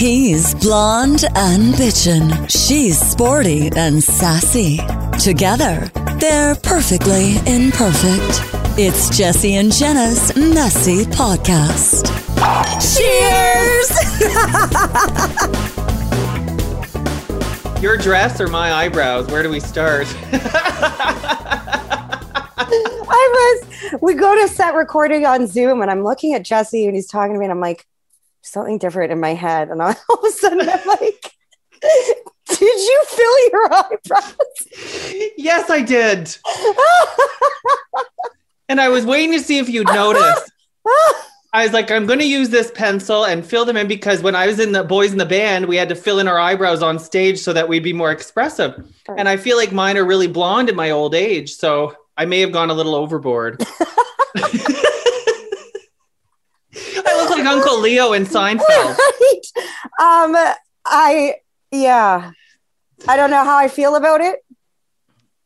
He's blonde and bitchin'. She's sporty and sassy. Together, they're perfectly imperfect. It's Jesse and Jenna's Messy Podcast. Cheers! Your dress or my eyebrows? Where do we start? We go to set recording on Zoom and I'm looking at Jesse and he's talking to me and I'm like, something different in my head. And all of a sudden I'm like, did you fill your eyebrows? Yes, I did. And I was waiting to see if you'd notice. I was like, I'm going to use this pencil and fill them in because when I was in the Boys in the Band, we had to fill in our eyebrows on stage so that we'd be more expressive. Right. And I feel like mine are really blonde in my old age. So I may have gone a little overboard. I look like Uncle Leo in Seinfeld. Right. I don't know how I feel about it.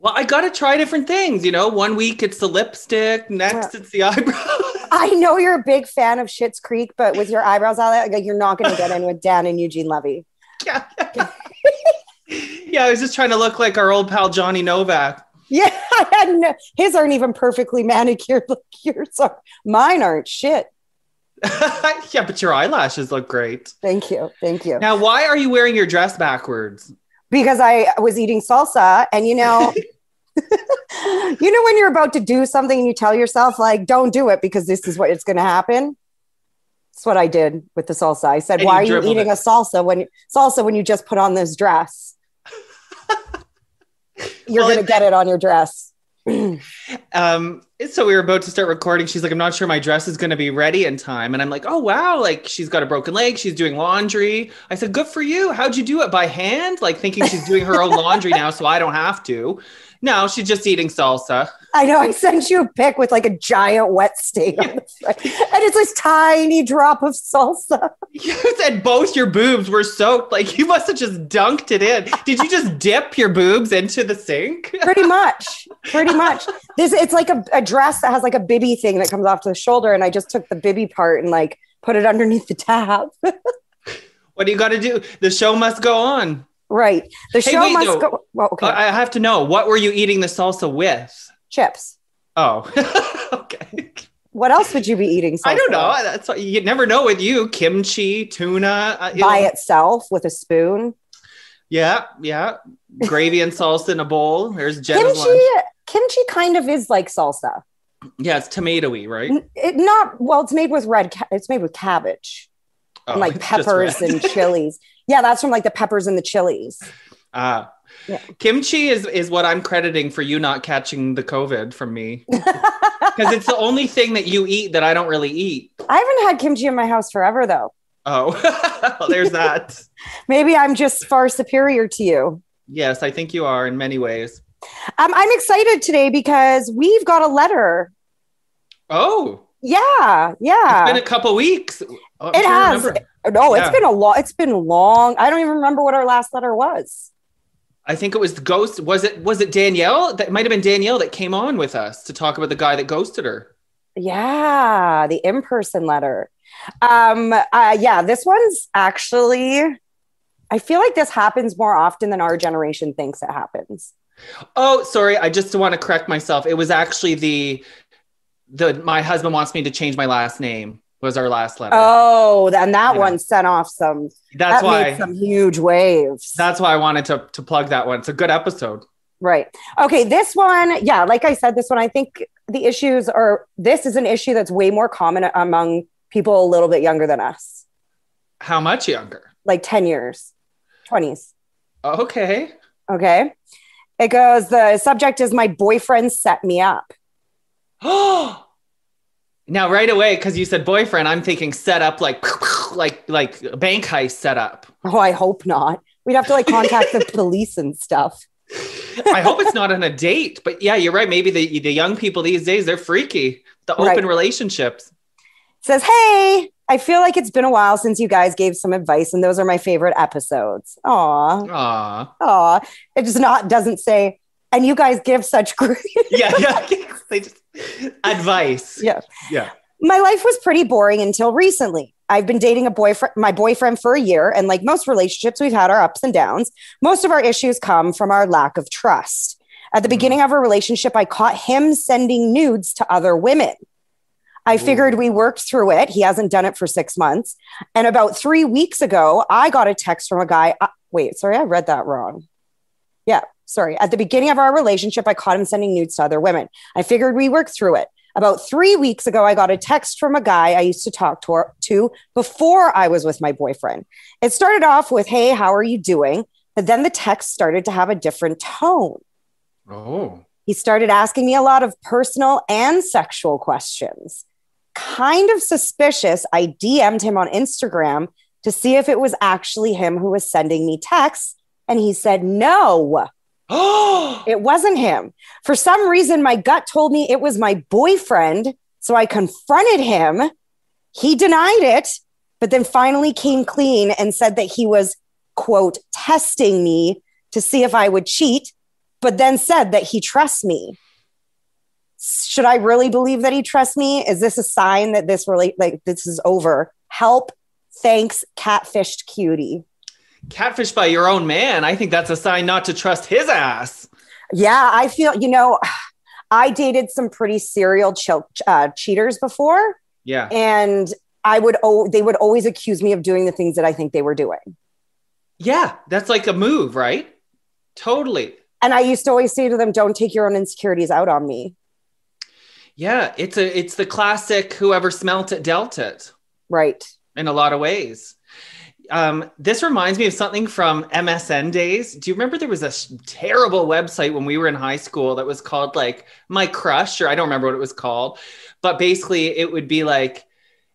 Well, I got to try different things, you know. One week it's the lipstick, next it's the eyebrows. I know you're a big fan of Schitt's Creek, but with your eyebrows all that, like, you're not going to get in with Dan and Eugene Levy. Yeah. Yeah, I was just trying to look like our old pal Johnny Novak. Yeah, his aren't even perfectly manicured like yours are. Mine aren't shit. Yeah, but your eyelashes look great. Thank you. Now, why are you wearing your dress backwards? Because I was eating salsa and, you know, when you're about to do something and you tell yourself, like, don't do it because this is what it's going to happen. That's what I did with the salsa. I said, why are you eating a salsa when you just put on this dress? You're going to get it on your dress. So we were about to start recording. She's like, I'm not sure my dress is going to be ready in time. And I'm like, oh, wow. Like, she's got a broken leg. She's doing laundry. I said, good for you. How'd you do it? By hand? Like, thinking she's doing her own laundry now, so I don't have to. No, she's just eating salsa. I know. I sent you a pic with like a giant wet stain on the side. And it's this tiny drop of salsa. You said both your boobs were soaked. Like, you must have just dunked it in. Did you just dip your boobs into the sink? Pretty much. It's like a dress that has like a bibby thing that comes off to the shoulder. And I just took the bibby part and like put it underneath the tab. What do you got to do? The show must go on. Right. The show must go. Well, okay. I have to know, what were you eating the salsa with? Chips. Oh, okay. What else would you be eating salsa? I don't know. That's what, you never know with you. Kimchi, tuna. By itself with a spoon. Yeah. Gravy and salsa in a bowl. There's Jenna's lunch. Kimchi kind of is like salsa. Yeah, it's tomatoey, right? It's made with cabbage. Oh, and like peppers and chilies. Yeah, that's from like the peppers and the chilies. Yeah. Kimchi is what I'm crediting for you not catching the COVID from me. Because it's the only thing that you eat that I don't really eat. I haven't had kimchi in my house forever, though. Oh, well, there's that. Maybe I'm just far superior to you. Yes, I think you are in many ways. I'm excited today because we've got a letter. Oh. Yeah. It's been a couple weeks. It has. No, it's been a lot. It's been long. I don't even remember what our last letter was. I think it was the ghost. Was it Danielle? That might have been Danielle that came on with us to talk about the guy that ghosted her. Yeah, the in-person letter. This one's actually, I feel like this happens more often than our generation thinks it happens. Oh, sorry. I just want to correct myself. It was actually the my husband wants me to change my last name was our last letter. Oh, and that one sent off some. Made some huge waves. That's why I wanted to plug that one. It's a good episode. Right. Okay. This one. Yeah. Like I said, this one, I think this is an issue that's way more common among people a little bit younger than us. How much younger? Like 10 years, 20s. Okay. It goes, the subject is, my boyfriend set me up. Oh, now right away, because you said boyfriend, I'm thinking set up like a bank heist set up. Oh, I hope not. We'd have to like contact the police and stuff. I hope it's not on a date, but yeah, you're right. Maybe the young people these days, they're freaky. The open relationships. It says, hey, I feel like it's been a while since you guys gave some advice, and those are my favorite episodes. Aw. It just doesn't say, and you guys give such great advice. Yeah. My life was pretty boring until recently. I've been dating my boyfriend for a year. And like most relationships, we've had our ups and downs. Most of our issues come from our lack of trust. At the beginning of our relationship, I caught him sending nudes to other women. I figured we worked through it. He hasn't done it for 6 months. And about 3 weeks ago, I got a text from a guy. I read that wrong. Yeah, sorry. At the beginning of our relationship, I caught him sending nudes to other women. I figured we worked through it. About 3 weeks ago, I got a text from a guy I used to talk to before I was with my boyfriend. It started off with, hey, how are you doing? But then the text started to have a different tone. Oh. He started asking me a lot of personal and sexual questions. Kind of suspicious, I DM'd him on Instagram to see if it was actually him who was sending me texts. And he said, no. It wasn't him. For some reason, my gut told me it was my boyfriend. So I confronted him. He denied it, but then finally came clean and said that he was, quote, testing me to see if I would cheat, but then said that he trusts me. Should I really believe that he trusts me? Is this a sign that this really, like, this is over? Help. Thanks, catfished cutie. Catfished by your own man. I think that's a sign not to trust his ass. Yeah, I feel, you know, I dated some pretty serial cheaters before. Yeah. And they would always accuse me of doing the things that I think they were doing. Yeah, that's like a move, right? Totally. And I used to always say to them, don't take your own insecurities out on me. Yeah, it's the classic whoever smelt it, dealt it. Right. In a lot of ways. This reminds me of something from MSN days. Do you remember there was a terrible website when we were in high school that was called like My Crush, or I don't remember what it was called, but basically it would be like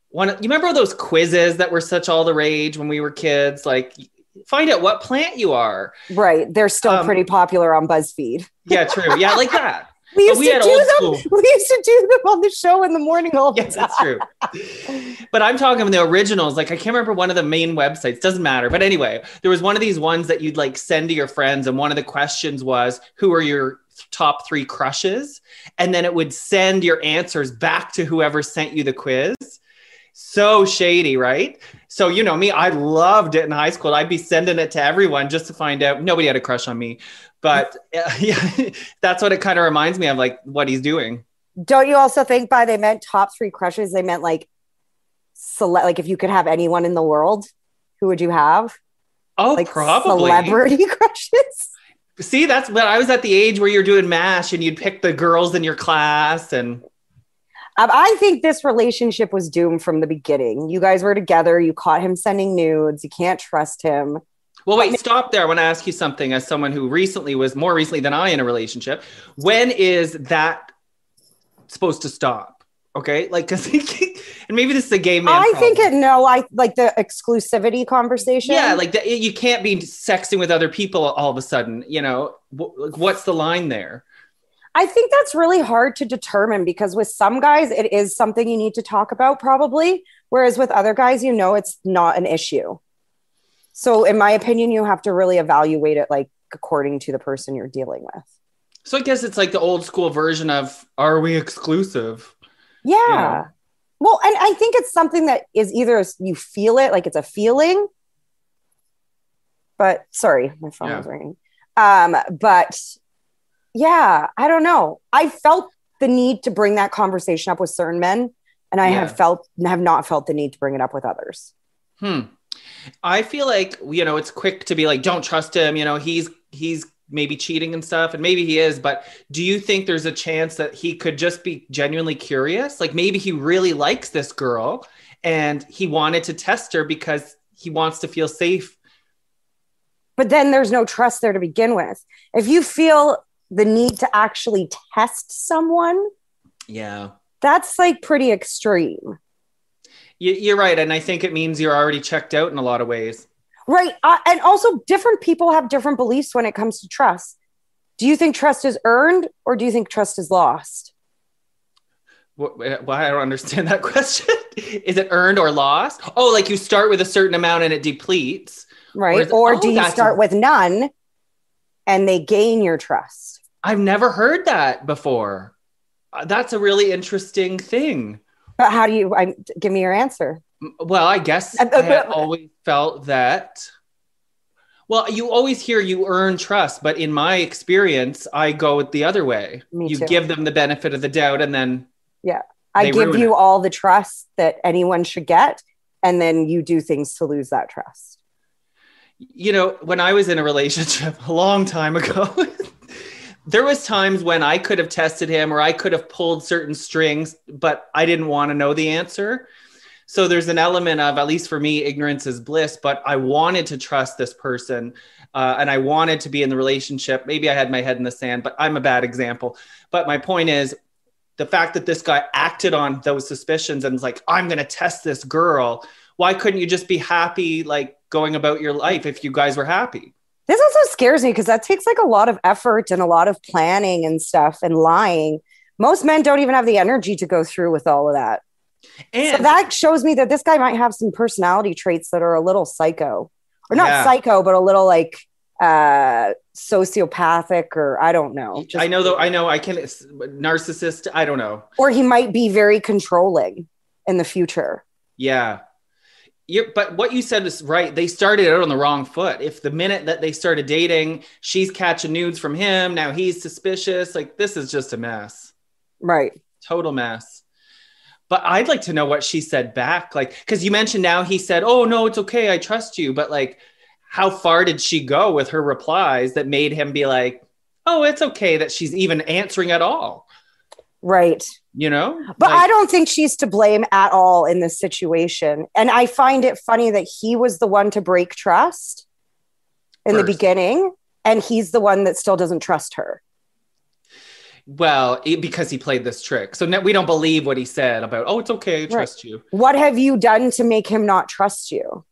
one. You remember those quizzes that were such all the rage when we were kids? Like find out what plant you are. Right. They're still pretty popular on BuzzFeed. Yeah, true. Yeah. Like that. We used to do them on the show in the morning all the time. That's true. But I'm talking about the originals. Like, I can't remember one of the main websites. Doesn't matter. But anyway, there was one of these ones that you'd like send to your friends. And one of the questions was, who are your top three crushes? And then it would send your answers back to whoever sent you the quiz. So shady, right? So, you know me, I loved it in high school. I'd be sending it to everyone just to find out. Nobody had a crush on me. But yeah, that's what it kind of reminds me of, like what he's doing. Don't you also think by they meant top three crushes, they meant like select, like if you could have anyone in the world, who would you have? Oh, like probably celebrity crushes. See, that's when I was at the age where you're doing MASH and you'd pick the girls in your class. And I think this relationship was doomed from the beginning. You guys were together. You caught him sending nudes. You can't trust him. Well, wait, stop there. I want to ask you something as someone who recently was more recently than I in a relationship. When is that supposed to stop? Okay. Like, cause, and maybe this is a gay man. I like the exclusivity conversation. Yeah. Like you can't be sexting with other people all of a sudden, you know, what's the line there? I think that's really hard to determine because with some guys, it is something you need to talk about probably. Whereas with other guys, you know, it's not an issue. So in my opinion, you have to really evaluate it like according to the person you're dealing with. So I guess it's like the old school version of, are we exclusive? Yeah. You know? Well, and I think it's something that is either you feel it, like it's a feeling, but sorry, my phone was ringing. But yeah, I don't know. I felt the need to bring that conversation up with certain men, and I have not felt the need to bring it up with others. I feel like, you know, it's quick to be like, don't trust him. You know, he's maybe cheating and stuff, and maybe he is, but do you think there's a chance that he could just be genuinely curious? Like maybe he really likes this girl and he wanted to test her because he wants to feel safe. But then there's no trust there to begin with. If you feel the need to actually test someone. Yeah. That's like pretty extreme. You're right. And I think it means you're already checked out in a lot of ways. Right. And also different people have different beliefs when it comes to trust. Do you think trust is earned or do you think trust is lost? Well, I don't understand that question. Is it earned or lost? Oh, like you start with a certain amount and it depletes. Right. Or do you start with none and they gain your trust? I've never heard that before. That's a really interesting thing. But how do you, give me your answer. Well, I guess I had always felt that, well, you always hear you earn trust, but in my experience, I go it the other way. You give them the benefit of the doubt and then. Yeah. I give you all the trust that anyone should get. And then you do things to lose that trust. You know, when I was in a relationship a long time ago, there was times when I could have tested him or I could have pulled certain strings, but I didn't want to know the answer. So there's an element of, at least for me, ignorance is bliss, but I wanted to trust this person and I wanted to be in the relationship. Maybe I had my head in the sand, but I'm a bad example. But my point is, the fact that this guy acted on those suspicions and was like, I'm going to test this girl. Why couldn't you just be happy, like going about your life if you guys were happy? This also scares me because that takes like a lot of effort and a lot of planning and stuff and lying. Most men don't even have the energy to go through with all of that. And so that shows me that this guy might have some personality traits that are a little psycho or not psycho, but a little like sociopathic, or I don't know. Narcissist. I don't know. Or he might be very controlling in the future. Yeah. But what you said is right. They started out on the wrong foot. If the minute that they started dating, she's catching nudes from him. Now he's suspicious. Like this is just a mess. Right. Total mess. But I'd like to know what she said back. Like, cause you mentioned now he said, oh no, it's okay. I trust you. But like, how far did she go with her replies that made him be like, oh, it's okay that she's even answering at all? Right. You know? But I don't think she's to blame at all in this situation. And I find it funny that he was the one to break trust in the beginning, and he's the one that still doesn't trust her. Well, because he played this trick. So we don't believe what he said about, oh, it's okay, I trust you. What have you done to make him not trust you?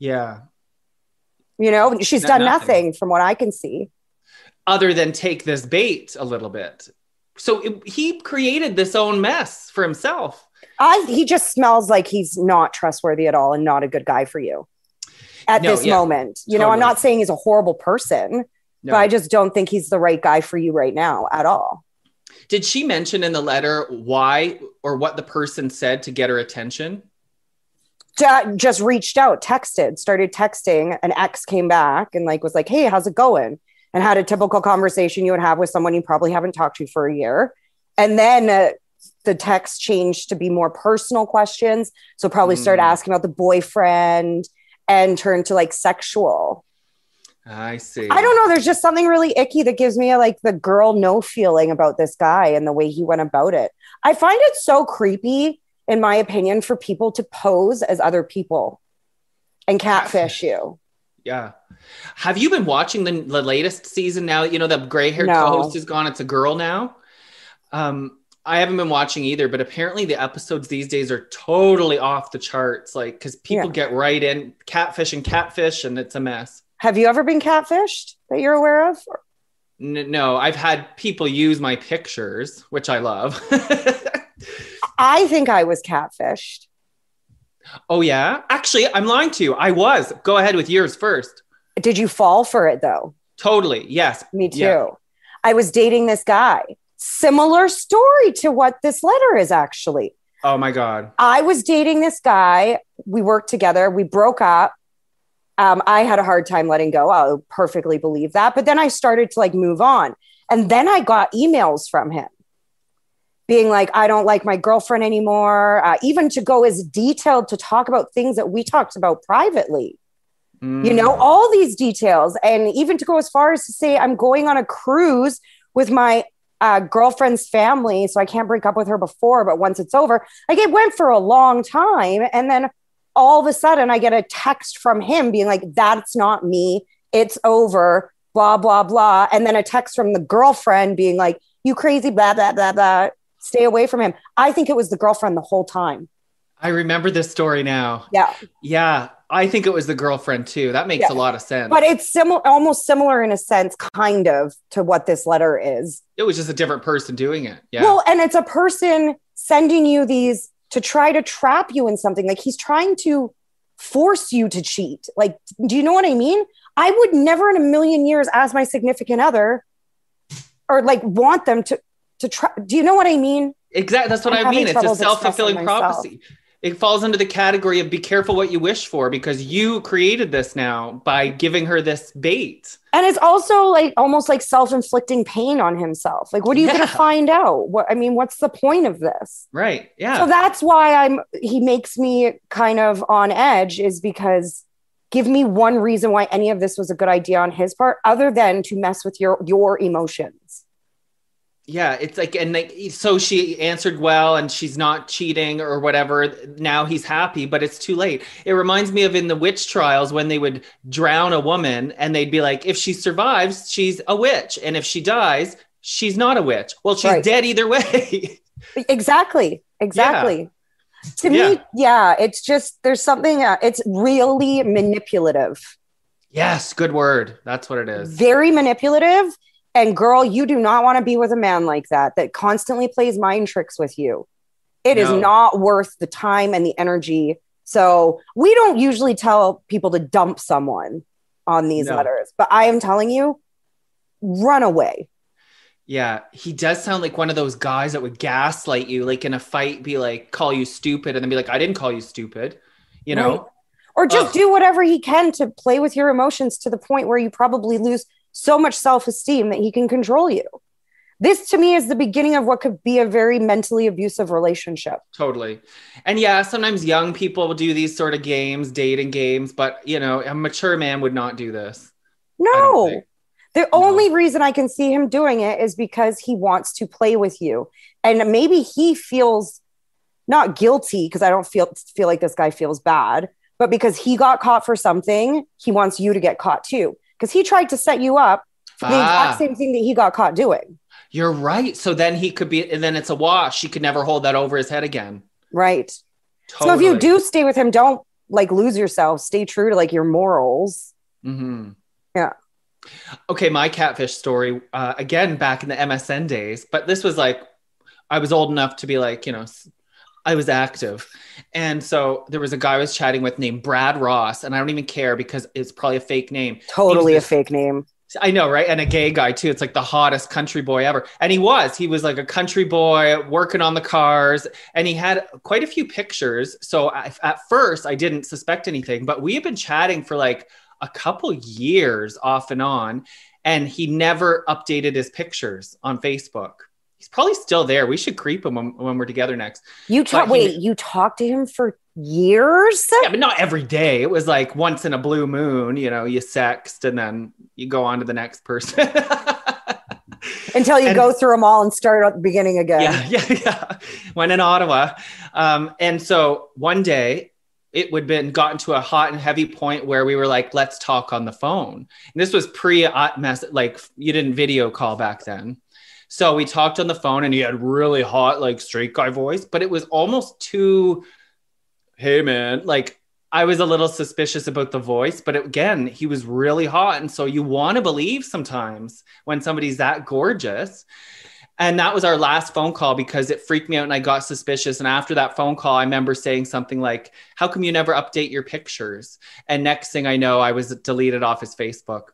Yeah. You know, she's done nothing from what I can see. Other than take this bait a little bit. So he created this own mess for himself. He just smells like he's not trustworthy at all and not a good guy for you at this moment. You know, I'm not saying he's a horrible person, but I just don't think he's the right guy for you right now at all. Did she mention in the letter why or what the person said to get her attention? Just reached out, started texting. An ex came back and was like, hey, how's it going? And had a typical conversation you would have with someone you probably haven't talked to for a year. And then the text changed to be more personal questions. So probably started asking about the boyfriend and turned to sexual. I see. I don't know. There's just something really icky that gives me the girl no feeling about this guy and the way he went about it. I find it so creepy, in my opinion, for people to pose as other people and catfish you. Yeah. Have you been watching the latest season now? You know, the gray-haired co-host is gone. It's a girl now. I haven't been watching either, but apparently the episodes these days are totally off the charts. Because people get right in catfish, and it's a mess. Have you ever been catfished that you're aware of? No, I've had people use my pictures, which I love. I think I was catfished. Oh, yeah? Actually, I'm lying to you. I was. Go ahead with yours first. Did you fall for it, though? Totally. Yes. Me too. Yeah. I was dating this guy. Similar story to what this letter is, actually. Oh, my God. I was dating this guy. We worked together. We broke up. I had a hard time letting go. I'll perfectly believe that. But then I started to move on. And then I got emails from him, being like, I don't like my girlfriend anymore, even to go as detailed to talk about things that we talked about privately, you know, all these details. And even to go as far as to say, I'm going on a cruise with my girlfriend's family, so I can't break up with her before, but once it's over, it went for a long time. And then all of a sudden I get a text from him being like, that's not me, it's over, blah, blah, blah. And then a text from the girlfriend being like, you crazy, blah, blah, blah, blah. Stay away from him. I think it was the girlfriend the whole time. I remember this story now. Yeah. Yeah. I think it was the girlfriend too. That makes a lot of sense. But it's almost similar in a sense, kind of, to what this letter is. It was just a different person doing it. Yeah. Well, and it's a person sending you these to try to trap you in something. He's trying to force you to cheat. Do you know what I mean? I would never in a million years ask my significant other or want them to try. Do you know what I mean? Exactly. That's what I mean. It's a self-fulfilling prophecy. It falls under the category of be careful what you wish for, because you created this now by giving her this bait. And it's also like almost like self-inflicting pain on himself. Like, what are you going to find out? What, I mean, what's the point of this? Right. Yeah. So that's why he makes me kind of on edge, is because give me one reason why any of this was a good idea on his part, other than to mess with your emotions. Yeah, it's like, and like, so she answered well, and she's not cheating or whatever. Now he's happy, but it's too late. It reminds me of in the witch trials when they would drown a woman and they'd be like, if she survives, she's a witch. And if she dies, she's not a witch. Well, she's dead either way. Exactly. Yeah. To me, it's just, there's something, it's really manipulative. Yes, good word. That's what it is. Very manipulative. And girl, you do not want to be with a man like that constantly plays mind tricks with you. It is not worth the time and the energy. So we don't usually tell people to dump someone on these letters, but I am telling you, run away. Yeah, he does sound like one of those guys that would gaslight you, like in a fight, be like, call you stupid, and then be like, I didn't call you stupid, you know? Right. Or just do whatever he can to play with your emotions to the point where you probably lose so much self-esteem that he can control you. This to me is the beginning of what could be a very mentally abusive relationship. Totally. And yeah, sometimes young people will do these sort of games, dating games, but you know, a mature man would not do this. No. The only reason I can see him doing it is because he wants to play with you. And maybe he feels not guilty, because I don't feel like this guy feels bad, but because he got caught for something, he wants you to get caught too. Because he tried to set you up for the exact same thing that he got caught doing. You're right. So then he could be, and then it's a wash. He could never hold that over his head again. Right. Totally. So if you do stay with him, don't like lose yourself. Stay true to like your morals. Mm-hmm. Yeah. Okay. My catfish story, again, back in the MSN days, but this was like, I was old enough to be like, you know, I was active. And so there was a guy I was chatting with named Brad Ross, and I don't even care because it's probably a fake name. Totally a fake name. I know, right? And a gay guy too. It's like the hottest country boy ever. And he was like a country boy working on the cars, and he had quite a few pictures. So at first I didn't suspect anything, but we had been chatting for like a couple years off and on, and he never updated his pictures on Facebook. He's probably still there. We should creep him when we're together next. You talked to him for years? Yeah, but not every day. It was like once in a blue moon, you know, you sext and then you go on to the next person. Until you go through them all and start at the beginning again. Yeah. When in Ottawa. And so one day it would have gotten to a hot and heavy point where we were like, let's talk on the phone. And this was like you didn't video call back then. So we talked on the phone, and he had really hot, like straight guy voice, but it was almost too, hey man, like I was a little suspicious about the voice, but again, he was really hot. And so you want to believe sometimes when somebody's that gorgeous. And that was our last phone call because it freaked me out and I got suspicious. And after that phone call, I remember saying something like, how come you never update your pictures? And next thing I know, I was deleted off his Facebook.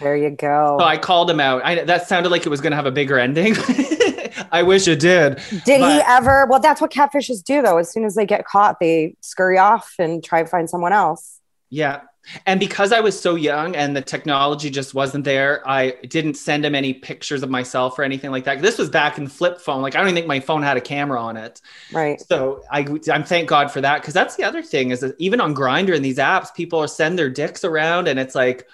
There you go. So I called him out. That sounded like it was going to have a bigger ending. I wish it did. He ever? Well, that's what catfishes do, though. As soon as they get caught, they scurry off and try to find someone else. Yeah. And because I was so young and the technology just wasn't there, I didn't send him any pictures of myself or anything like that. This was back in flip phone. Like, I don't even think my phone had a camera on it. Right. So I'm thank God for that. Because that's the other thing is that even on Grindr and these apps, people send their dicks around and it's like,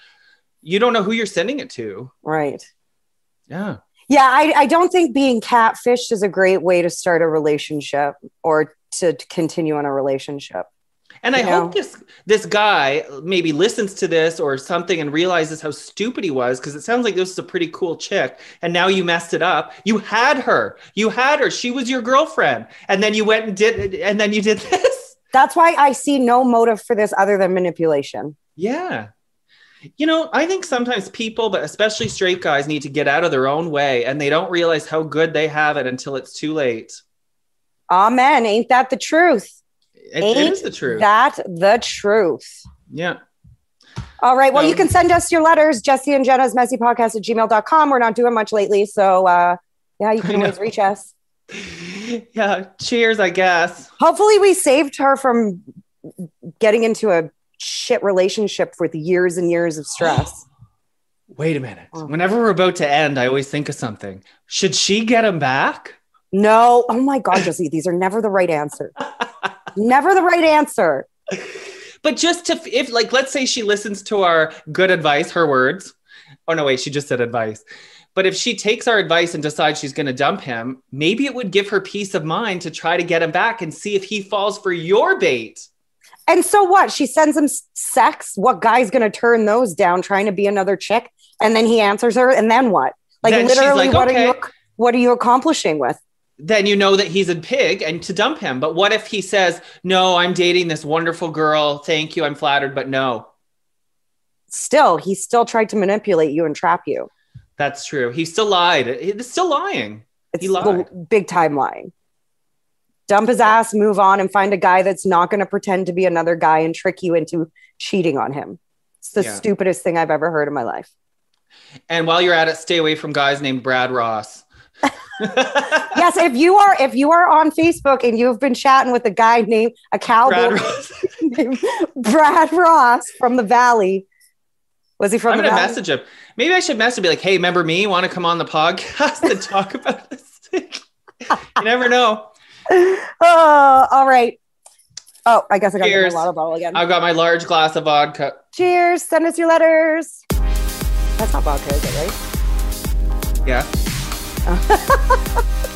you don't know who you're sending it to. Right. Yeah. Yeah. I don't think being catfished is a great way to start a relationship or to continue in a relationship. And I hope this guy maybe listens to this or something and realizes how stupid he was, because it sounds like this is a pretty cool chick. And now you messed it up. You had her. She was your girlfriend. And then you went and did this. That's why I see no motive for this other than manipulation. Yeah. You know, I think sometimes people, but especially straight guys, need to get out of their own way, and they don't realize how good they have it until it's too late. Amen. Ain't that the truth? It is the truth. That the truth. Yeah. All right. Well, you can send us your letters, Jesse and Jenna's Messy Podcast @gmail.com. We're not doing much lately, so Yeah, you can always reach us. Yeah, cheers, I guess. Hopefully we saved her from getting into a shit relationship with years and years of stress. Wait a minute. Oh. Whenever we're about to end, I always think of something. Should she get him back? No. Oh my God, Jesse, these are never the right answer. Never the right answer. But just to, if like, let's say she listens to our good advice, her words. Oh no, wait, she just said advice. But if she takes our advice and decides she's going to dump him, maybe it would give her peace of mind to try to get him back and see if he falls for your bait. And so what? She sends him sex. What guy's going to turn those down trying to be another chick? And then he answers her. And then what? Like then literally, like, what are you accomplishing with? Then you know that he's a pig and to dump him. But what if he says, no, I'm dating this wonderful girl. Thank you. I'm flattered, but no. Still, he still tried to manipulate you and trap you. That's true. He still lied. He's still lying. He lied. Big time lying. Dump his ass, move on, and find a guy that's not going to pretend to be another guy and trick you into cheating on him. It's the stupidest thing I've ever heard in my life. And while you're at it, stay away from guys named Brad Ross. Yes, if you are on Facebook and you've been chatting with a guy named a cowboy named Brad Ross from the Valley. Was he from the Valley? I'm going to message him. Maybe I should message and be like, hey, remember me? Want to come on the podcast and talk about this thing? You never know. Oh, all right. Oh, I guess I got to get my water bottle again. I've got my large glass of vodka. Cheers. Send us your letters. That's not vodka, is it, right? Yeah. Oh.